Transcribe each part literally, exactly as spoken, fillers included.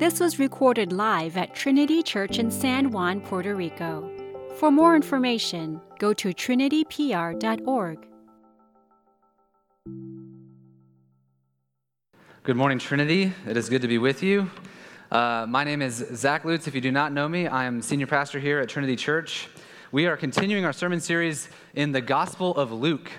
This was recorded live at Trinity Church in San Juan, Puerto Rico. For more information, go to trinity p r dot org. Good morning, Trinity. It is good to be with you. Uh, my name is Zach Lutz. If you do not know me, I am senior pastor here at Trinity Church. We are continuing our sermon series in the Gospel of Luke.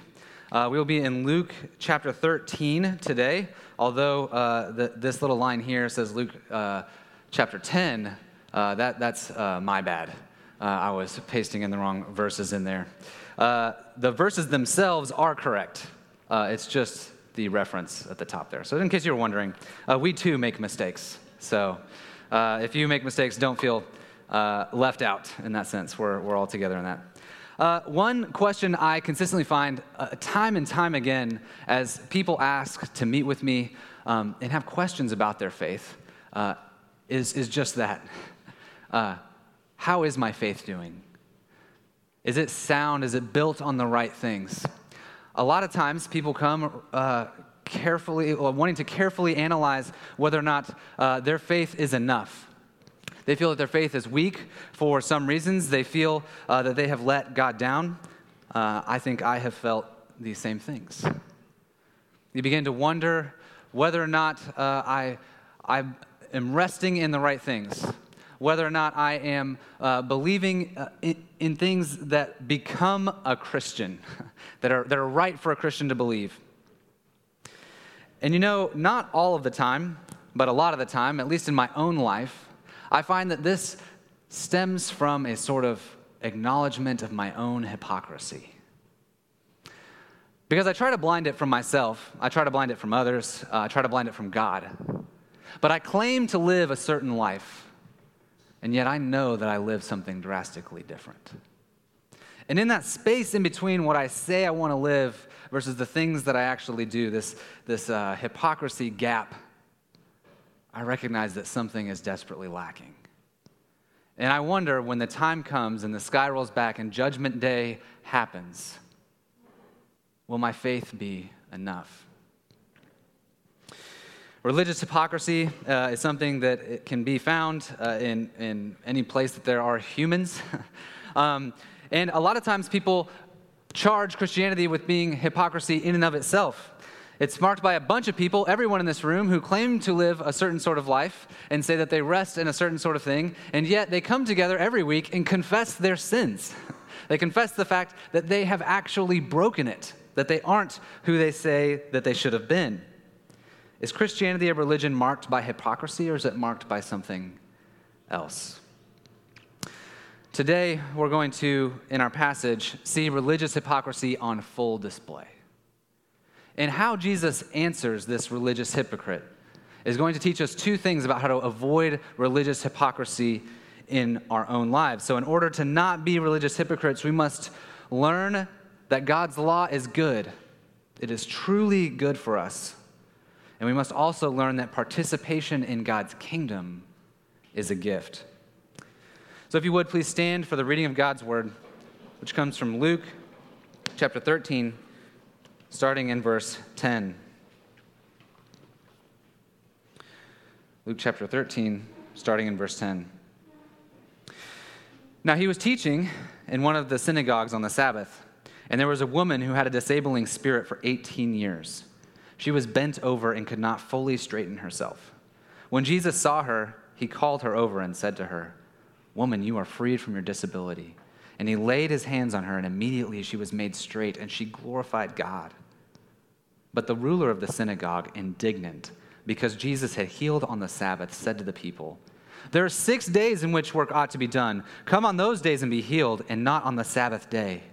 Uh, we will be in Luke chapter thirteen today, although uh, the, this little line here says Luke uh, chapter ten. Uh, that, that's uh, my bad. Uh, I was pasting in the wrong verses in there. Uh, the verses themselves are correct. Uh, it's just the reference at the top there. So in case you were wondering, uh, we too make mistakes. So uh, if you make mistakes, don't feel uh, left out in that sense. We're we're all together in that. Uh, one question I consistently find uh, time and time again as people ask to meet with me um, and have questions about their faith uh, is, is just that. Uh, how is my faith doing? Is it sound? Is it built on the right things? A lot of times people come uh, carefully, or wanting to carefully analyze whether or not uh, their faith is enough. They feel that their faith is weak for some reasons. They feel uh, that they have let God down. Uh, I think I have felt these same things. You begin to wonder whether or not uh, I, I am resting in the right things, whether or not I am uh, believing uh, in, in things that become a Christian, that are that are right for a Christian to believe. And you know, not all of the time, but a lot of the time, at least in my own life, I find that this stems from a sort of acknowledgement of my own hypocrisy. Because I try to blind it from myself, I try to blind it from others, uh, I try to blind it from God. But I claim to live a certain life, and yet I know that I live something drastically different. And in that space in between what I say I want to live versus the things that I actually do, this, this uh, hypocrisy gap, I recognize that something is desperately lacking. And I wonder when the time comes and the sky rolls back and Judgment Day happens, will my faith be enough? Religious hypocrisy uh, is something that it can be found uh, in, in any place that there are humans. um, and a lot of times people charge Christianity with being hypocrisy in and of itself. It's marked by a bunch of people, everyone in this room, who claim to live a certain sort of life and say that they rest in a certain sort of thing, and yet they come together every week and confess their sins. They confess the fact that they have actually broken it, that they aren't who they say that they should have been. Is Christianity a religion marked by hypocrisy, or is it marked by something else? Today, we're going to, in our passage, see religious hypocrisy on full display. And how Jesus answers this religious hypocrite is going to teach us two things about how to avoid religious hypocrisy in our own lives. So in order to not be religious hypocrites, we must learn that God's law is good. It is truly good for us. And we must also learn that participation in God's kingdom is a gift. So if you would, please stand for the reading of God's word, which comes from Luke chapter thirteen, starting in verse ten. Luke chapter thirteen, starting in verse ten. Now he was teaching in one of the synagogues on the Sabbath, and there was a woman who had a disabling spirit for eighteen years. She was bent over and could not fully straighten herself. When Jesus saw her, he called her over and said to her, "Woman, you are freed from your disability." And he laid his hands on her, and immediately she was made straight, and she glorified God. But the ruler of the synagogue, indignant, because Jesus had healed on the Sabbath, said to the people, "There are six days in which work ought to be done. Come on those days and be healed, and not on the Sabbath day."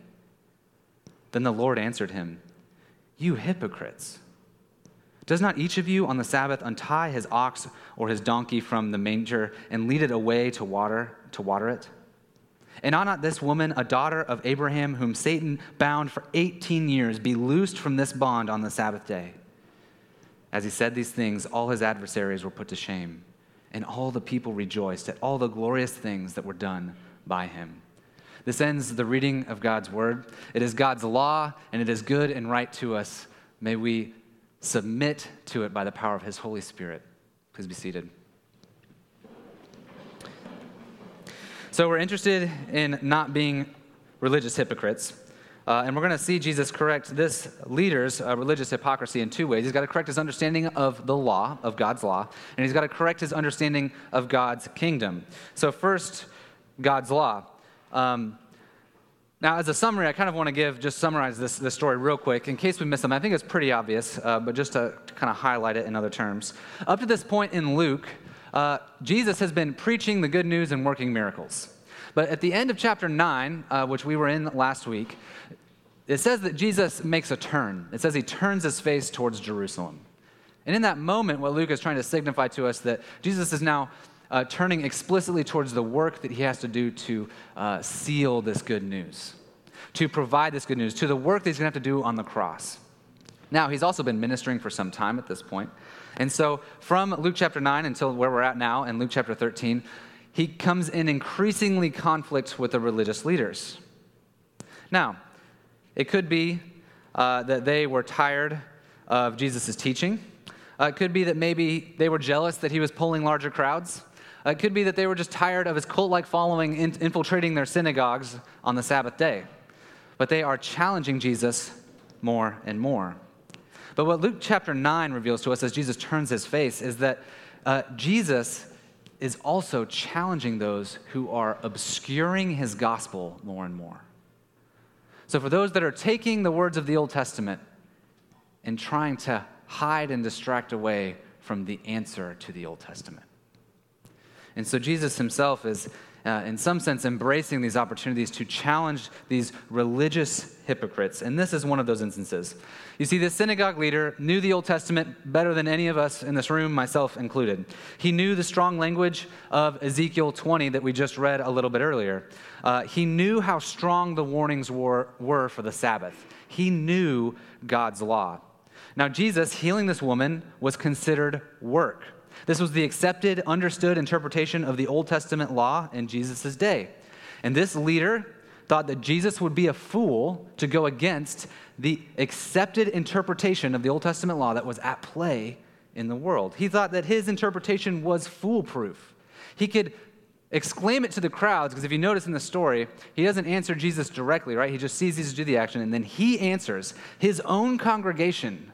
Then the Lord answered him, "You hypocrites! Does not each of you on the Sabbath untie his ox or his donkey from the manger and lead it away to water to water it? And ought not this woman, a daughter of Abraham, whom Satan bound for eighteen years, be loosed from this bond on the Sabbath day?" As he said these things, all his adversaries were put to shame, and all the people rejoiced at all the glorious things that were done by him. This ends the reading of God's word. It is God's law, and it is good and right to us. May we submit to it by the power of his Holy Spirit. Please be seated. So we're interested in not being religious hypocrites. Uh, and we're going to see Jesus correct this leader's uh, religious hypocrisy in two ways. He's got to correct his understanding of the law, of God's law, and he's got to correct his understanding of God's kingdom. So first, God's law. Um, now, as a summary, I kind of want to give, just summarize this, this story real quick in case we miss something. I think it's pretty obvious, uh, but just to kind of highlight it in other terms. Up to this point in Luke, uh, Jesus has been preaching the good news and working miracles. But at the end of chapter nine, uh, which we were in last week, it says that Jesus makes a turn. It says he turns his face towards Jerusalem. And in that moment, what Luke is trying to signify to us that Jesus is now uh, turning explicitly towards the work that he has to do to uh, seal this good news, to provide this good news, to the work that he's going to have to do on the cross. Now, he's also been ministering for some time at this point. And so from Luke chapter nine until where we're at now in Luke chapter thirteen, he comes in increasingly conflict with the religious leaders. Now, it could be uh, that they were tired of Jesus' teaching. Uh, it could be that maybe they were jealous that he was pulling larger crowds. Uh, it could be that they were just tired of his cult-like following in- infiltrating their synagogues on the Sabbath day. But they are challenging Jesus more and more. But what Luke chapter nine reveals to us as Jesus turns his face is that uh, Jesus is also challenging those who are obscuring his gospel more and more. So for those that are taking the words of the Old Testament and trying to hide and distract away from the answer to the Old Testament. And so Jesus himself is, uh, in some sense, embracing these opportunities to challenge these religious hypocrites. And this is one of those instances. You see, this synagogue leader knew the Old Testament better than any of us in this room, myself included. He knew the strong language of Ezekiel twenty that we just read a little bit earlier. Uh, he knew how strong the warnings were, were for the Sabbath. He knew God's law. Now, Jesus healing this woman was considered work. This was the accepted, understood interpretation of the Old Testament law in Jesus' day. And this leader thought that Jesus would be a fool to go against the accepted interpretation of the Old Testament law that was at play in the world. He thought that his interpretation was foolproof. He could exclaim it to the crowds, because if you notice in the story, he doesn't answer Jesus directly, right? He just sees Jesus do the action, and then he answers his own congregation.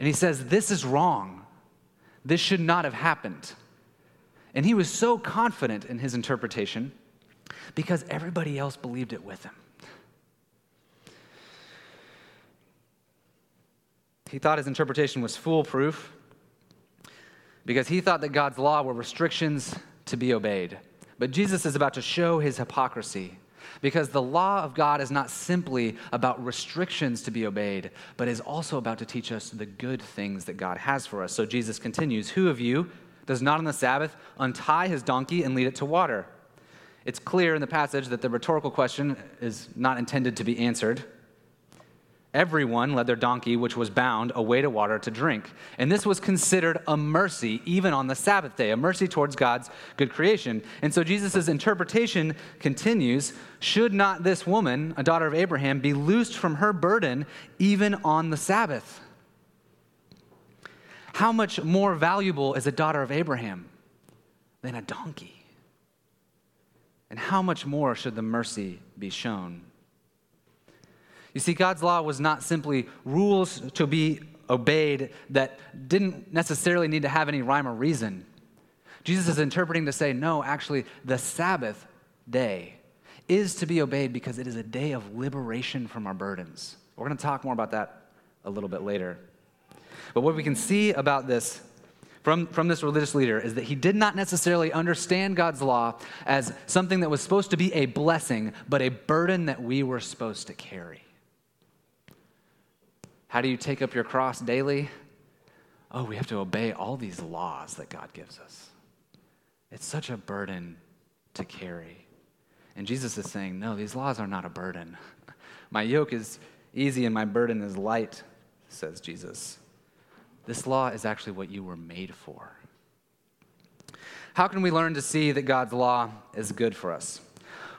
And he says, "This is wrong. This should not have happened." And he was so confident in his interpretation because everybody else believed it with him. He thought his interpretation was foolproof because he thought that God's law were restrictions to be obeyed. But Jesus is about to show his hypocrisy because the law of God is not simply about restrictions to be obeyed, but is also about to teach us the good things that God has for us. So Jesus continues, "Who of you does not on the Sabbath untie his donkey and lead it to water?" It's clear in the passage that the rhetorical question is not intended to be answered. Everyone led their donkey, which was bound, away to water to drink. And this was considered a mercy, even on the Sabbath day, a mercy towards God's good creation. And so Jesus' interpretation continues, "Should not this woman, a daughter of Abraham, be loosed from her burden even on the Sabbath?" How much more valuable is a daughter of Abraham than a donkey? And how much more should the mercy be shown? You see, God's law was not simply rules to be obeyed that didn't necessarily need to have any rhyme or reason. Jesus is interpreting to say, no, actually, the Sabbath day is to be obeyed because it is a day of liberation from our burdens. We're going to talk more about that a little bit later. But what we can see about this from, from this religious leader is that he did not necessarily understand God's law as something that was supposed to be a blessing, but a burden that we were supposed to carry. How do you take up your cross daily? Oh, we have to obey all these laws that God gives us. It's such a burden to carry. And Jesus is saying, no, these laws are not a burden. My yoke is easy and my burden is light, says Jesus. This law is actually what you were made for. How can we learn to see that God's law is good for us?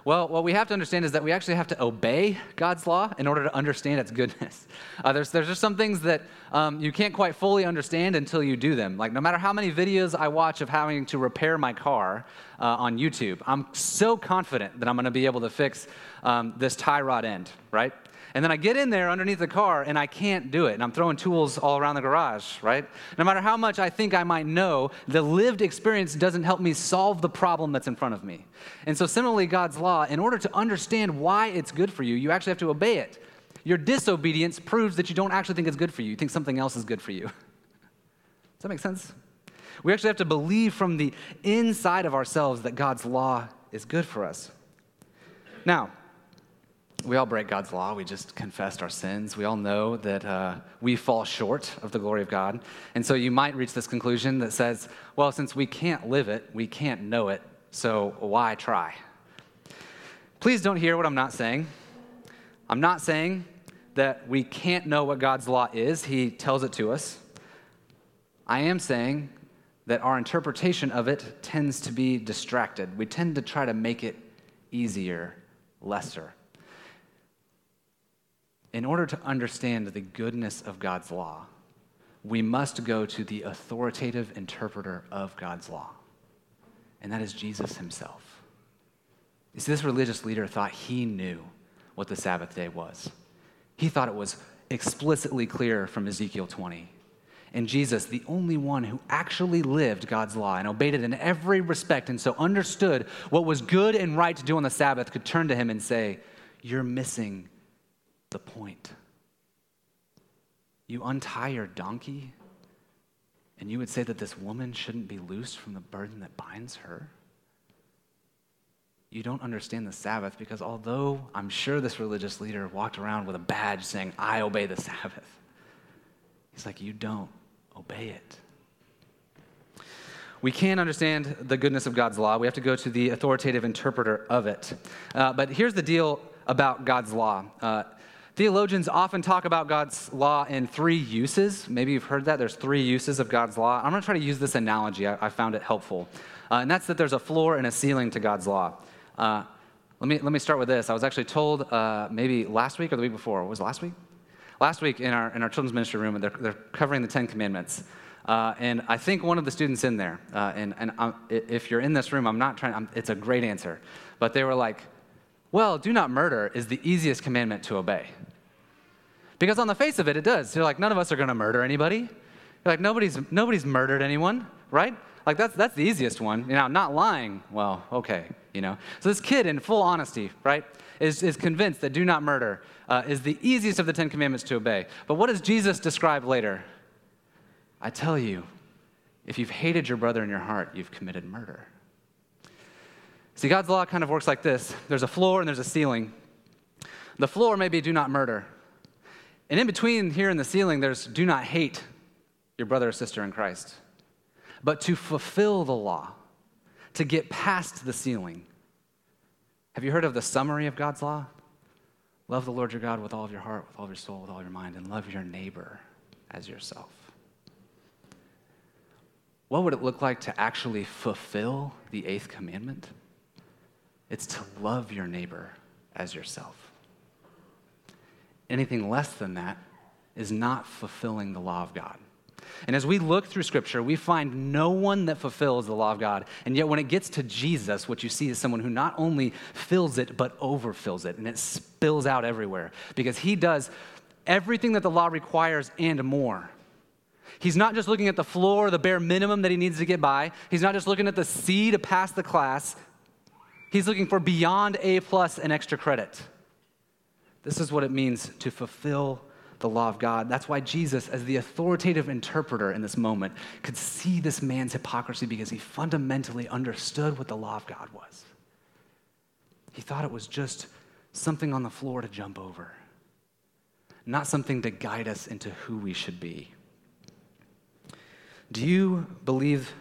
Well, what we have to understand is that we actually have to obey God's law in order to understand its goodness. Uh, there's there's just some things that um, you can't quite fully understand until you do them. Like no matter how many videos I watch of having to repair my car uh, on YouTube, I'm so confident that I'm going to be able to fix um, this tie rod end, right? And then I get in there underneath the car and I can't do it. And I'm throwing tools all around the garage, right? No matter how much I think I might know, the lived experience doesn't help me solve the problem that's in front of me. And so similarly, God's law, in order to understand why it's good for you, you actually have to obey it. Your disobedience proves that you don't actually think it's good for you. You think something else is good for you. Does that make sense? We actually have to believe from the inside of ourselves that God's law is good for us. Now, we all break God's law. We just confessed our sins. We all know that uh, we fall short of the glory of God. And so you might reach this conclusion that says, well, since we can't live it, we can't know it, so why try? Please don't hear what I'm not saying. I'm not saying that we can't know what God's law is. He tells it to us. I am saying that our interpretation of it tends to be distracted. We tend to try to make it easier, lesser. In order to understand the goodness of God's law, we must go to the authoritative interpreter of God's law, and that is Jesus himself. You see, this religious leader thought he knew what the Sabbath day was. He thought it was explicitly clear from Ezekiel twenty. And Jesus, the only one who actually lived God's law and obeyed it in every respect and so understood what was good and right to do on the Sabbath, could turn to him and say, "You're missing the point. You untie your donkey, and you would say that this woman shouldn't be loosed from the burden that binds her? You don't understand the Sabbath," because although I'm sure this religious leader walked around with a badge saying, "I obey the Sabbath," he's like, "You don't obey it." We can't understand the goodness of God's law. We have to go to the authoritative interpreter of it. Uh, but here's the deal about God's law. Uh, Theologians often talk about God's law in three uses. Maybe you've heard that. There's three uses of God's law. I'm going to try to use this analogy. I, I found it helpful. Uh, and that's that there's a floor and a ceiling to God's law. Uh, let me let me start with this. I was actually told uh, maybe last week or the week before. Was it last week? Last week in our in our children's ministry room, they're, they're covering the Ten Commandments. Uh, and I think one of the students in there, uh, and, and I'm, if you're in this room, I'm not trying, I'm, it's a great answer. But they were like, "Well, do not murder is the easiest commandment to obey." Because on the face of it, it does. You're like, none of us are going to murder anybody. You're like, nobody's nobody's murdered anyone, right? Like, that's that's the easiest one. You know, not lying. Well, okay, you know. So this kid, in full honesty, right, is, is convinced that do not murder uh, is the easiest of the Ten Commandments to obey. But what does Jesus describe later? "I tell you, if you've hated your brother in your heart, you've committed murder." See, God's law kind of works like this. There's a floor and there's a ceiling. The floor may be do not murder. And in between here and the ceiling, there's do not hate your brother or sister in Christ. But to fulfill the law, to get past the ceiling. Have you heard of the summary of God's law? Love the Lord your God with all of your heart, with all of your soul, with all of your mind, and love your neighbor as yourself. What would it look like to actually fulfill the eighth commandment? It's to love your neighbor as yourself. Anything less than that is not fulfilling the law of God. And as we look through Scripture, we find no one that fulfills the law of God. And yet when it gets to Jesus, what you see is someone who not only fills it, but overfills it. And it spills out everywhere. Because he does everything that the law requires and more. He's not just looking at the floor, the bare minimum that he needs to get by. He's not just looking at the C to pass the class. He's looking for beyond A plus and extra credit. This is what it means to fulfill the law of God. That's why Jesus, as the authoritative interpreter in this moment, could see this man's hypocrisy, because he fundamentally understood what the law of God was. He thought it was just something on the floor to jump over, not something to guide us into who we should be. Do you believe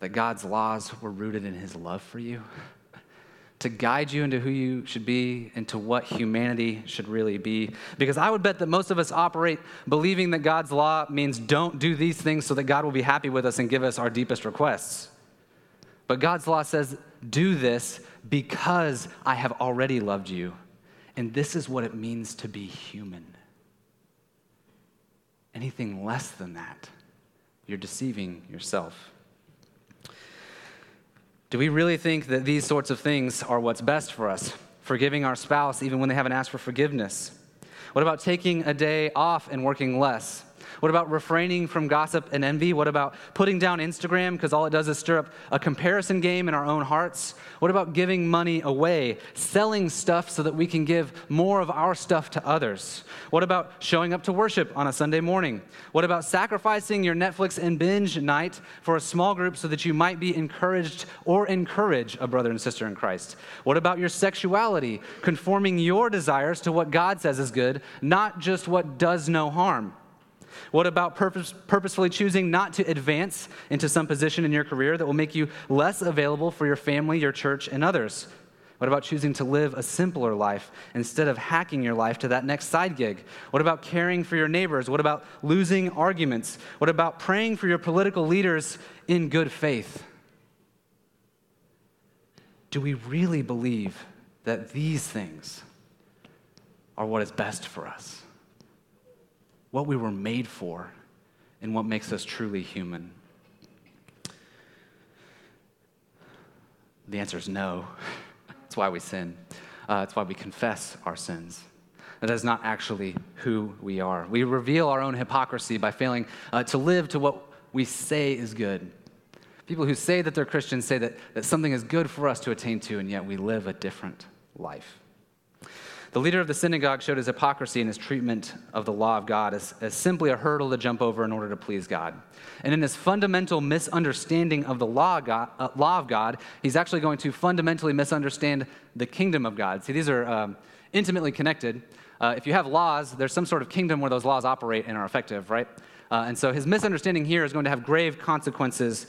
that God's laws were rooted in his love for you? To guide you into who you should be, into what humanity should really be. Because I would bet that most of us operate believing that God's law means don't do these things so that God will be happy with us and give us our deepest requests. But God's law says, do this because I have already loved you. And this is what it means to be human. Anything less than that, you're deceiving yourself. Do we really think that these sorts of things are what's best for us? Forgiving our spouse even when they haven't asked for forgiveness? What about taking a day off and working less? What about refraining from gossip and envy? What about putting down Instagram because all it does is stir up a comparison game in our own hearts? What about giving money away, selling stuff so that we can give more of our stuff to others? What about showing up to worship on a Sunday morning? What about sacrificing your Netflix and binge night for a small group so that you might be encouraged or encourage a brother and sister in Christ? What about your sexuality, conforming your desires to what God says is good, not just what does no harm? What about purpose, purposefully choosing not to advance into some position in your career that will make you less available for your family, your church, and others? What about choosing to live a simpler life instead of hacking your life to that next side gig? What about caring for your neighbors? What about losing arguments? What about praying for your political leaders in good faith? Do we really believe that these things are what is best for us? What we were made for, and what makes us truly human? The answer is no. That's why we sin. Uh, that's why we confess our sins. That is not actually who we are. We reveal our own hypocrisy by failing uh, to live to what we say is good. People who say that they're Christians say that, that something is good for us to attain to, and yet we live a different life. The leader of the synagogue showed his hypocrisy in his treatment of the law of God as, as simply a hurdle to jump over in order to please God. And in his fundamental misunderstanding of the law of God, uh, law of God he's actually going to fundamentally misunderstand the kingdom of God. See, these are um, intimately connected. Uh, if you have laws, there's some sort of kingdom where those laws operate and are effective, right? Uh, and so his misunderstanding here is going to have grave consequences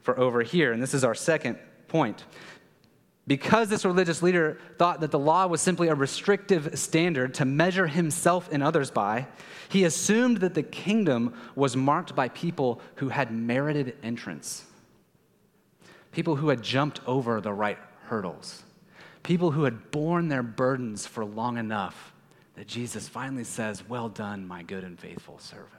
for over here. And this is our second point. Because this religious leader thought that the law was simply a restrictive standard to measure himself and others by, he assumed that the kingdom was marked by people who had merited entrance, people who had jumped over the right hurdles, people who had borne their burdens for long enough that Jesus finally says, "Well done, my good and faithful servant."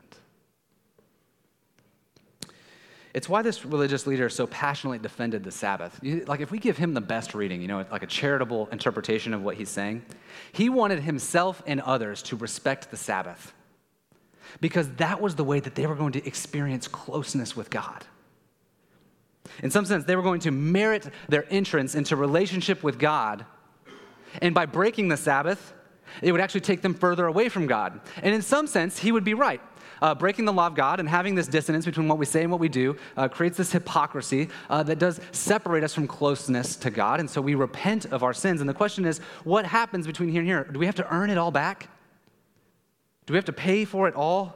It's why this religious leader so passionately defended the Sabbath. Like, if we give him the best reading, you know, like a charitable interpretation of what he's saying, he wanted himself and others to respect the Sabbath because that was the way that they were going to experience closeness with God. In some sense, they were going to merit their entrance into relationship with God, and by breaking the Sabbath, it would actually take them further away from God. And in some sense, he would be right. Uh, breaking the law of God and having this dissonance between what we say and what we do uh, creates this hypocrisy uh, that does separate us from closeness to God, and so we repent of our sins. And the question is, what happens between here and here? Do we have to earn it all back? Do we have to pay for it all?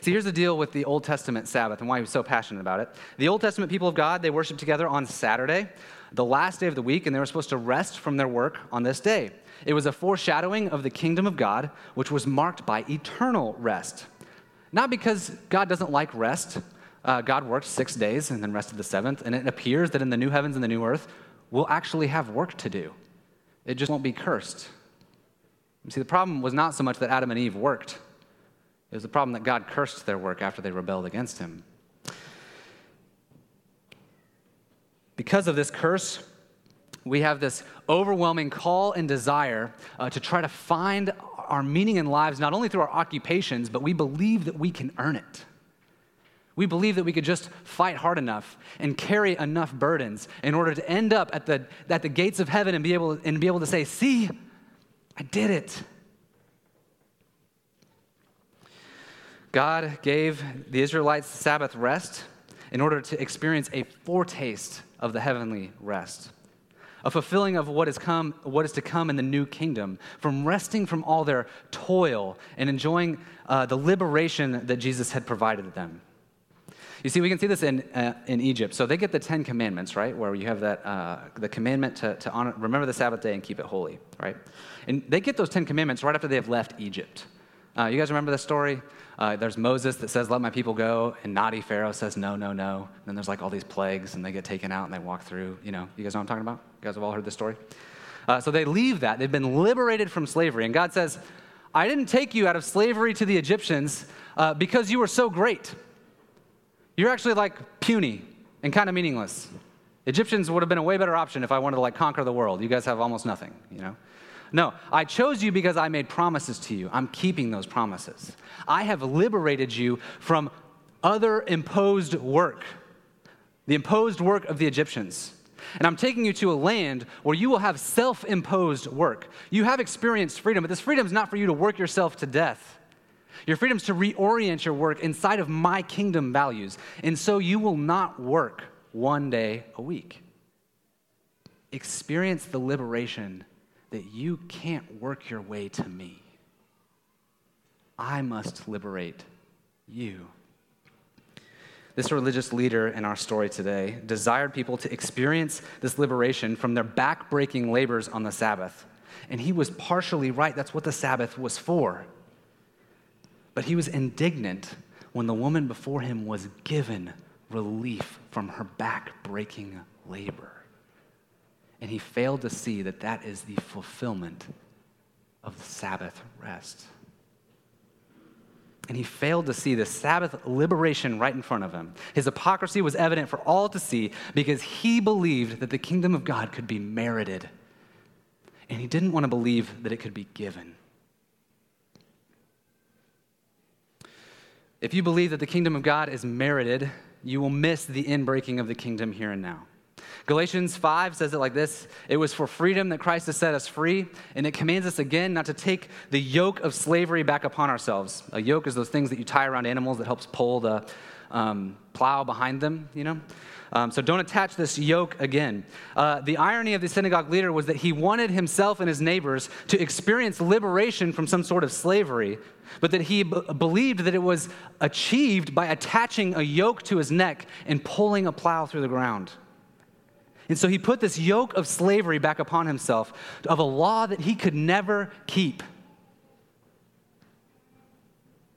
See, here's the deal with the Old Testament Sabbath and why he was so passionate about it. The Old Testament people of God, they worshiped together on Saturday, the last day of the week, and they were supposed to rest from their work on this day. It was a foreshadowing of the kingdom of God, which was marked by eternal rest. Not because God doesn't like rest. Uh, God worked six days and then rested the seventh, and it appears that in the new heavens and the new earth, we'll actually have work to do. It just won't be cursed. You see, the problem was not so much that Adam and Eve worked. It was the problem that God cursed their work after they rebelled against him. Because of this curse, we have this overwhelming call and desire uh, to try to find our meaning in lives, not only through our occupations, but we believe that we can earn it. We believe that we could just fight hard enough and carry enough burdens in order to end up at the at the gates of heaven and be able and be able to say, "See, I did it." God gave the Israelites Sabbath rest in order to experience a foretaste of the heavenly rest, a fulfilling of what is come, what is to come in the new kingdom, from resting from all their toil and enjoying uh, the liberation that Jesus had provided them. You see, we can see this in uh, in Egypt. So they get the Ten Commandments, right, where you have that uh, the commandment to, to honor, remember the Sabbath day and keep it holy, right? And they get those Ten Commandments right after they have left Egypt. Uh, you guys remember this story? Uh, there's Moses that says, let my people go, and naughty Pharaoh says, no, no, no. And then there's like all these plagues, and they get taken out, and they walk through. You know, you guys know what I'm talking about? You guys have all heard this story? Uh, so they leave that. They've been liberated from slavery. And God says, I didn't take you out of slavery to the Egyptians uh, because you were so great. You're actually like puny and kind of meaningless. Egyptians would have been a way better option if I wanted to like conquer the world. You guys have almost nothing, you know? No, I chose you because I made promises to you. I'm keeping those promises. I have liberated you from other imposed work, the imposed work of the Egyptians. And I'm taking you to a land where you will have self-imposed work. You have experienced freedom, but this freedom is not for you to work yourself to death. Your freedom is to reorient your work inside of my kingdom values. And so you will not work one day a week. Experience the liberation that you can't work your way to me. I must liberate you. This religious leader in our story today desired people to experience this liberation from their back-breaking labors on the Sabbath. And he was partially right. That's what the Sabbath was for. But he was indignant when the woman before him was given relief from her back-breaking labor. And he failed to see that that is the fulfillment of the Sabbath rest. And he failed to see the Sabbath liberation right in front of him. His hypocrisy was evident for all to see because he believed that the kingdom of God could be merited. And he didn't want to believe that it could be given. If you believe that the kingdom of God is merited, you will miss the inbreaking of the kingdom here and now. Galatians five says it like this: it was for freedom that Christ has set us free, and it commands us again not to take the yoke of slavery back upon ourselves. A yoke is those things that you tie around animals that helps pull the um, plow behind them, you know? Um, so don't attach this yoke again. Uh, the irony of the synagogue leader was that he wanted himself and his neighbors to experience liberation from some sort of slavery, but that he b- believed that it was achieved by attaching a yoke to his neck and pulling a plow through the ground. And so he put this yoke of slavery back upon himself, of a law that he could never keep.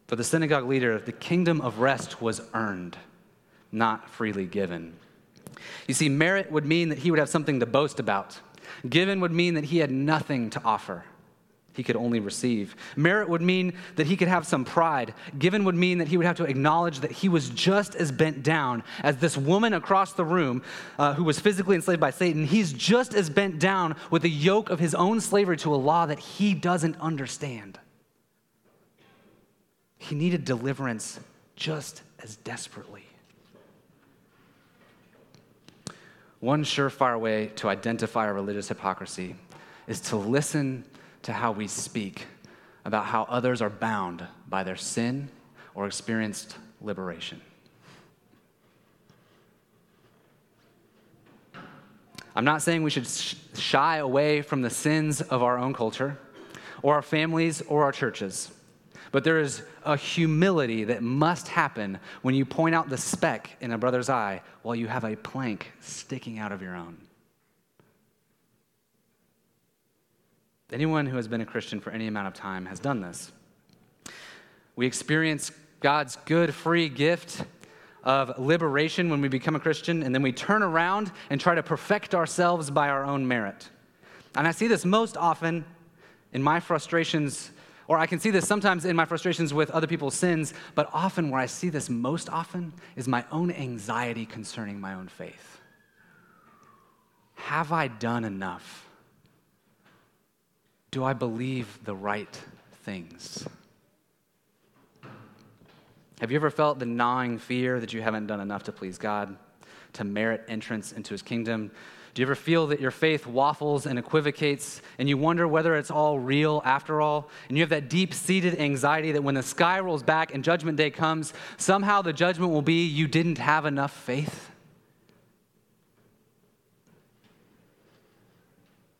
For the synagogue leader, the kingdom of rest was earned, not freely given. You see, merit would mean that he would have something to boast about. Given would mean that he had nothing to offer. He could only receive. Merit would mean that he could have some pride. Given would mean that he would have to acknowledge that he was just as bent down as this woman across the room uh, who was physically enslaved by Satan. He's just as bent down with the yoke of his own slavery to a law that he doesn't understand. He needed deliverance just as desperately. One surefire way to identify our religious hypocrisy is to listen to how we speak about how others are bound by their sin or experienced liberation. I'm not saying we should sh- shy away from the sins of our own culture or our families or our churches, but there is a humility that must happen when you point out the speck in a brother's eye while you have a plank sticking out of your own. Anyone who has been a Christian for any amount of time has done this. We experience God's good, free gift of liberation when we become a Christian, and then we turn around and try to perfect ourselves by our own merit. And I see this most often in my frustrations, or I can see this sometimes in my frustrations with other people's sins, but often where I see this most often is my own anxiety concerning my own faith. Have I done enough? Do I believe the right things? Have you ever felt the gnawing fear that you haven't done enough to please God, to merit entrance into his kingdom? Do you ever feel that your faith waffles and equivocates and you wonder whether it's all real after all? And you have that deep-seated anxiety that when the sky rolls back and judgment day comes, somehow the judgment will be you didn't have enough faith?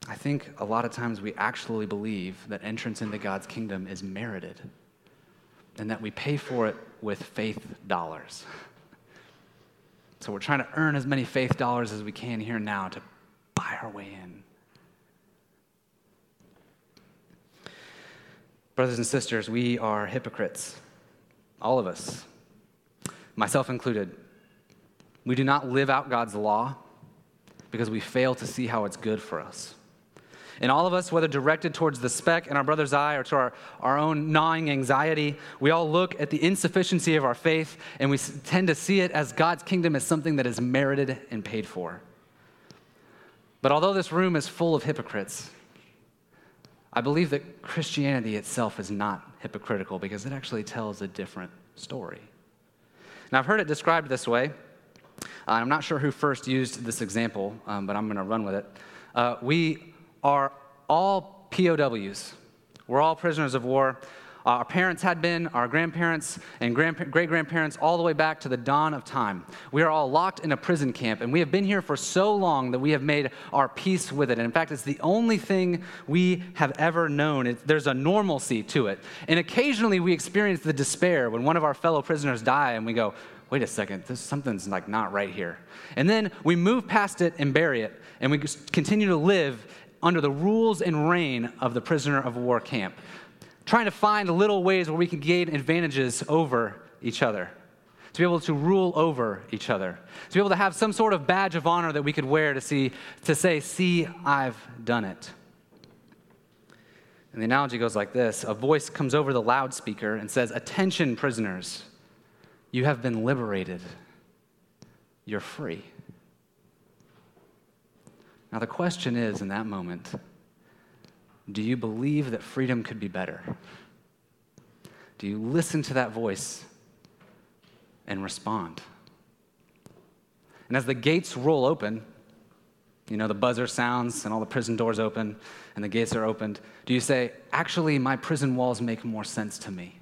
I think a lot of times we actually believe that entrance into God's kingdom is merited and that we pay for it with faith dollars. So we're trying to earn as many faith dollars as we can here now to buy our way in. Brothers and sisters, we are hypocrites, all of us, myself included. We do not live out God's law because we fail to see how it's good for us. And all of us, whether directed towards the speck in our brother's eye or to our, our own gnawing anxiety, we all look at the insufficiency of our faith, and we tend to see it as God's kingdom as something that is merited and paid for. But although this room is full of hypocrites, I believe that Christianity itself is not hypocritical because it actually tells a different story. Now, I've heard it described this way. I'm not sure who first used this example, um, but I'm going to run with it. Uh, we... are all P O Ws. We're all prisoners of war. Our parents had been, our grandparents and grand- great-grandparents, all the way back to the dawn of time. We are all locked in a prison camp, and we have been here for so long that we have made our peace with it. And in fact, it's the only thing we have ever known. It, there's a normalcy to it. And occasionally we experience the despair when one of our fellow prisoners die, and we go, wait a second, this, something's like not right here. And then we move past it and bury it, and we continue to live under the rules and reign of the prisoner of war camp, trying to find little ways where we can gain advantages over each other, to be able to rule over each other, to be able to have some sort of badge of honor that we could wear to see, to say, see, I've done it. And the analogy goes like this. A voice comes over the loudspeaker and says, attention, prisoners, you have been liberated. You're free. Now, the question is, in that moment, do you believe that freedom could be better? Do you listen to that voice and respond? And as the gates roll open, you know, the buzzer sounds and all the prison doors open and the gates are opened, do you say, actually, my prison walls make more sense to me?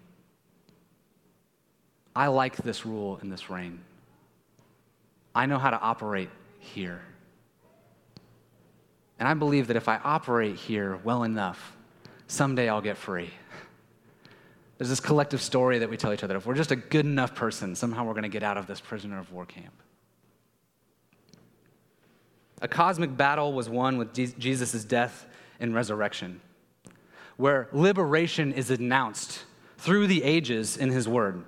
I like this rule and this reign. I know how to operate here. And I believe that if I operate here well enough, someday I'll get free. There's this collective story that we tell each other. If we're just a good enough person, somehow we're going to get out of this prisoner of war camp. A cosmic battle was won with Jesus' death and resurrection, where liberation is announced through the ages in his word.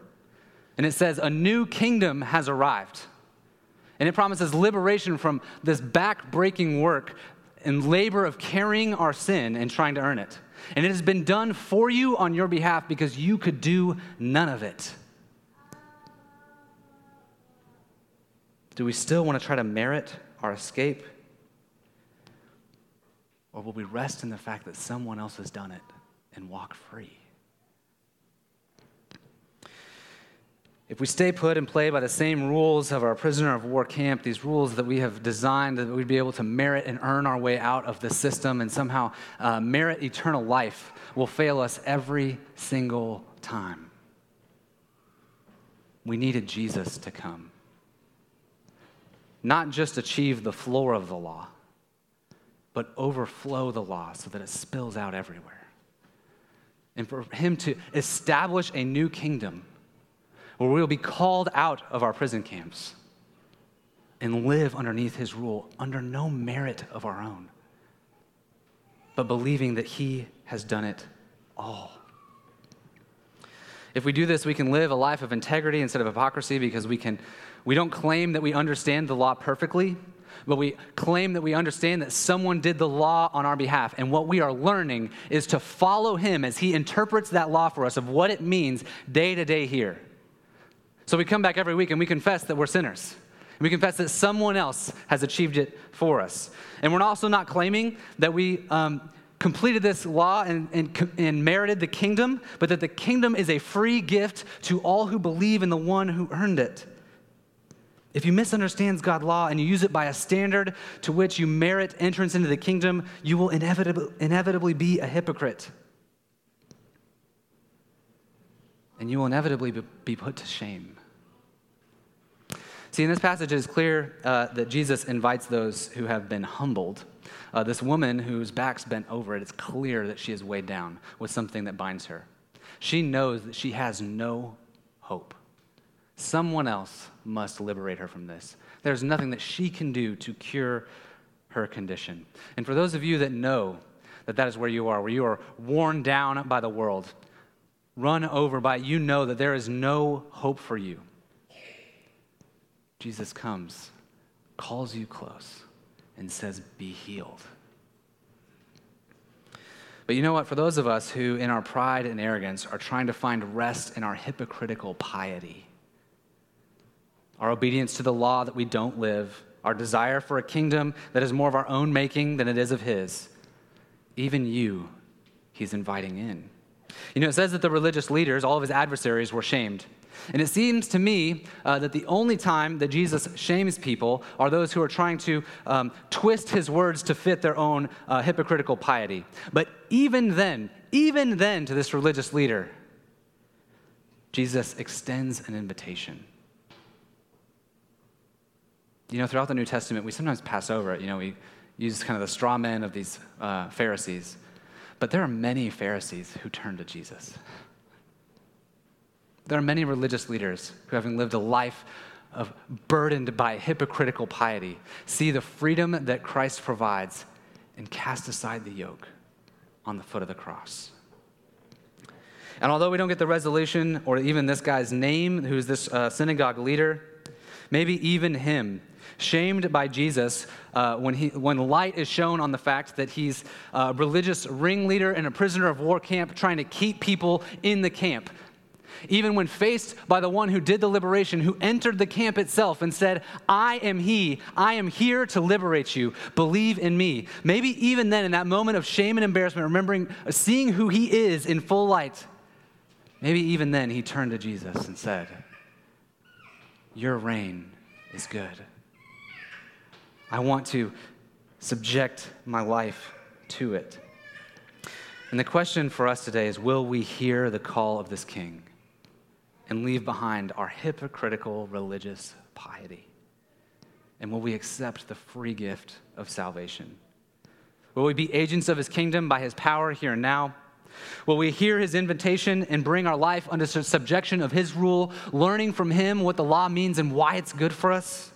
And it says, a new kingdom has arrived. And it promises liberation from this back-breaking work in labor of carrying our sin and trying to earn it. And it has been done for you on your behalf because you could do none of it. Do we still want to try to merit our escape? Or will we rest in the fact that someone else has done it and walk free? If we stay put and play by the same rules of our prisoner of war camp, these rules that we have designed that we'd be able to merit and earn our way out of the system and somehow uh, merit eternal life, will fail us every single time. We needed Jesus to come. Not just achieve the floor of the law, but overflow the law so that it spills out everywhere. And for him to establish a new kingdom where we will be called out of our prison camps and live underneath his rule, under no merit of our own, but believing that he has done it all. If we do this, we can live a life of integrity instead of hypocrisy because we can, we don't claim that we understand the law perfectly, but we claim that we understand that someone did the law on our behalf. And what we are learning is to follow him as he interprets that law for us of what it means day to day here. So we come back every week and we confess that we're sinners. We confess that someone else has achieved it for us. And we're also not claiming that we um, completed this law and, and, and merited the kingdom, but that the kingdom is a free gift to all who believe in the one who earned it. If you misunderstand God's law and you use it by a standard to which you merit entrance into the kingdom, you will inevitably, inevitably be a hypocrite. And you will inevitably be put to shame. See, in this passage, it is clear uh, that Jesus invites those who have been humbled. Uh, this woman whose back's bent over it, it's clear that she is weighed down with something that binds her. She knows that she has no hope. Someone else must liberate her from this. There's nothing that she can do to cure her condition. And for those of you that know that that is where you are, where you are worn down by the world, run over by it. You know that there is no hope for you. Jesus comes, calls you close, and says, be healed. But you know what? For those of us who, in our pride and arrogance, are trying to find rest in our hypocritical piety, our obedience to the law that we don't live, our desire for a kingdom that is more of our own making than it is of his, even you, he's inviting in. You know, it says that the religious leaders, all of his adversaries, were shamed. And it seems to me uh, that the only time that Jesus shames people are those who are trying to um, twist his words to fit their own uh, hypocritical piety. But even then, even then to this religious leader, Jesus extends an invitation. You know, throughout the New Testament, we sometimes pass over it. You know, we use kind of the straw men of these uh, Pharisees. But there are many Pharisees who turn to Jesus. There are many religious leaders who, having lived a life of burdened by hypocritical piety, see the freedom that Christ provides and cast aside the yoke on the foot of the cross. And although we don't get the resolution or even this guy's name, who's this uh, synagogue leader, maybe even him, shamed by Jesus uh, when he when light is shown on the fact that he's a religious ringleader in a prisoner of war camp trying to keep people in the camp. Even when faced by the one who did the liberation, who entered the camp itself and said, I am he, I am here to liberate you, believe in me. Maybe even then in that moment of shame and embarrassment, remembering, seeing who he is in full light, maybe even then he turned to Jesus and said, your reign is good. I want to subject my life to it. And the question for us today is, will we hear the call of this king and leave behind our hypocritical religious piety? And will we accept the free gift of salvation? Will we be agents of his kingdom by his power here and now? Will we hear his invitation and bring our life under subjection of his rule, learning from him what the law means and why it's good for us?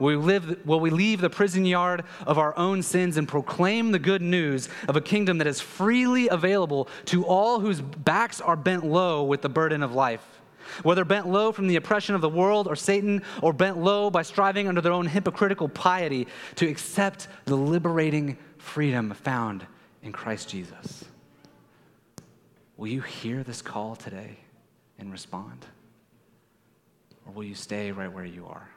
Will we, live, will we leave the prison yard of our own sins and proclaim the good news of a kingdom that is freely available to all whose backs are bent low with the burden of life? Whether bent low from the oppression of the world or Satan, or bent low by striving under their own hypocritical piety to accept the liberating freedom found in Christ Jesus. Will you hear this call today and respond? Or will you stay right where you are?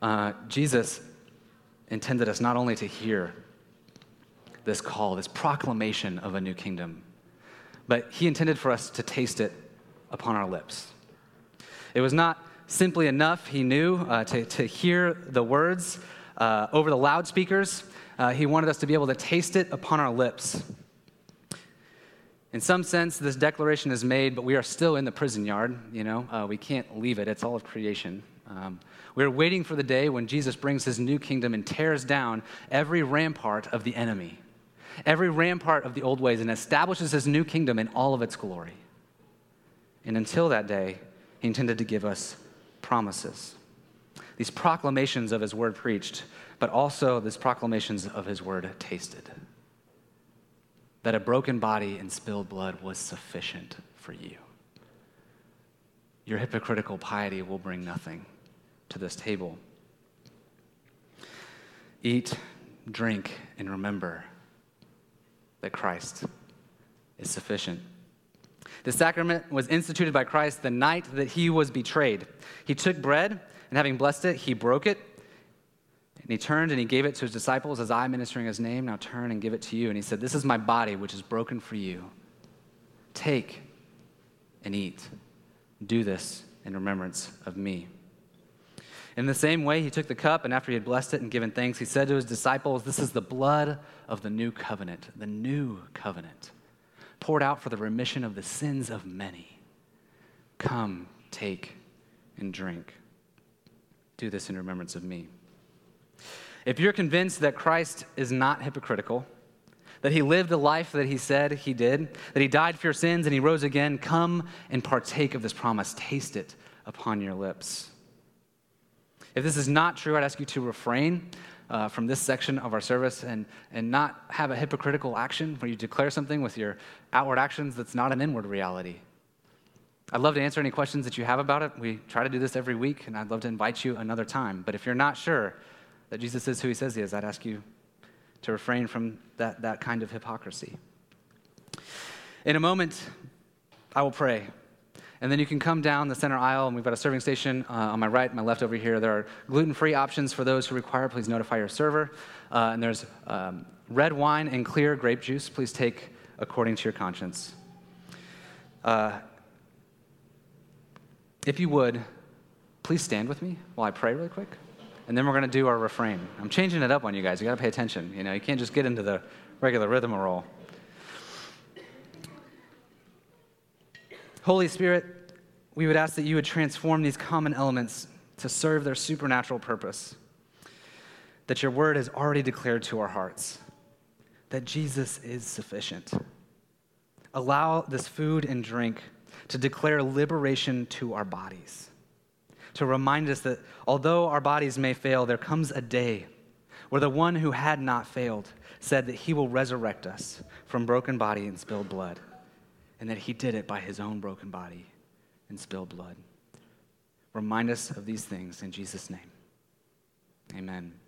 Uh, Jesus intended us not only to hear this call, this proclamation of a new kingdom, but he intended for us to taste it upon our lips. It was not simply enough, he knew, uh, to, to hear the words uh, over the loudspeakers. Uh, he wanted us to be able to taste it upon our lips. In some sense, this declaration is made, but we are still in the prison yard, you know. Uh, we can't leave it. It's all of creation. Um, we're waiting for the day when Jesus brings his new kingdom and tears down every rampart of the enemy, every rampart of the old ways, and establishes his new kingdom in all of its glory. And until that day, he intended to give us promises, these proclamations of his word preached, but also these proclamations of his word tasted, that a broken body and spilled blood was sufficient for you. Your hypocritical piety will bring nothing to this table. Eat, drink, and remember that Christ is sufficient. The sacrament was instituted by Christ the night that he was betrayed. He took bread, and having blessed it, he broke it, and he turned and he gave it to his disciples as I, ministering his name, now turn and give it to you. And he said, this is my body, which is broken for you. Take and eat. Do this in remembrance of me. In the same way, he took the cup, and after he had blessed it and given thanks, he said to his disciples, this is the blood of the new covenant, the new covenant, poured out for the remission of the sins of many. Come, take, and drink. Do this in remembrance of me. If you're convinced that Christ is not hypocritical, that he lived the life that he said he did, that he died for your sins and he rose again, come and partake of this promise. Taste it upon your lips. If this is not true, I'd ask you to refrain uh, from this section of our service and, and not have a hypocritical action where you declare something with your outward actions that's not an inward reality. I'd love to answer any questions that you have about it. We try to do this every week, and I'd love to invite you another time. But if you're not sure that Jesus is who he says he is, I'd ask you to refrain from that, that kind of hypocrisy. In a moment, I will pray. And then you can come down the center aisle, and we've got a serving station uh, on my right, my left over here. There are gluten-free options for those who require. Please notify your server. Uh, and there's um, red wine and clear grape juice. Please take according to your conscience. Uh, If you would, please stand with me while I pray really quick, and then we're going to do our refrain. I'm changing it up on you guys. You got to pay attention. You know, you can't just get into the regular rhythm and roll. Holy Spirit, we would ask that you would transform these common elements to serve their supernatural purpose, that your word is already declared to our hearts, that Jesus is sufficient. Allow this food and drink to declare liberation to our bodies, to remind us that although our bodies may fail, there comes a day where the one who had not failed said that he will resurrect us from broken body and spilled blood, and that he did it by his own broken body and spilled blood. Remind us of these things in Jesus' name. Amen.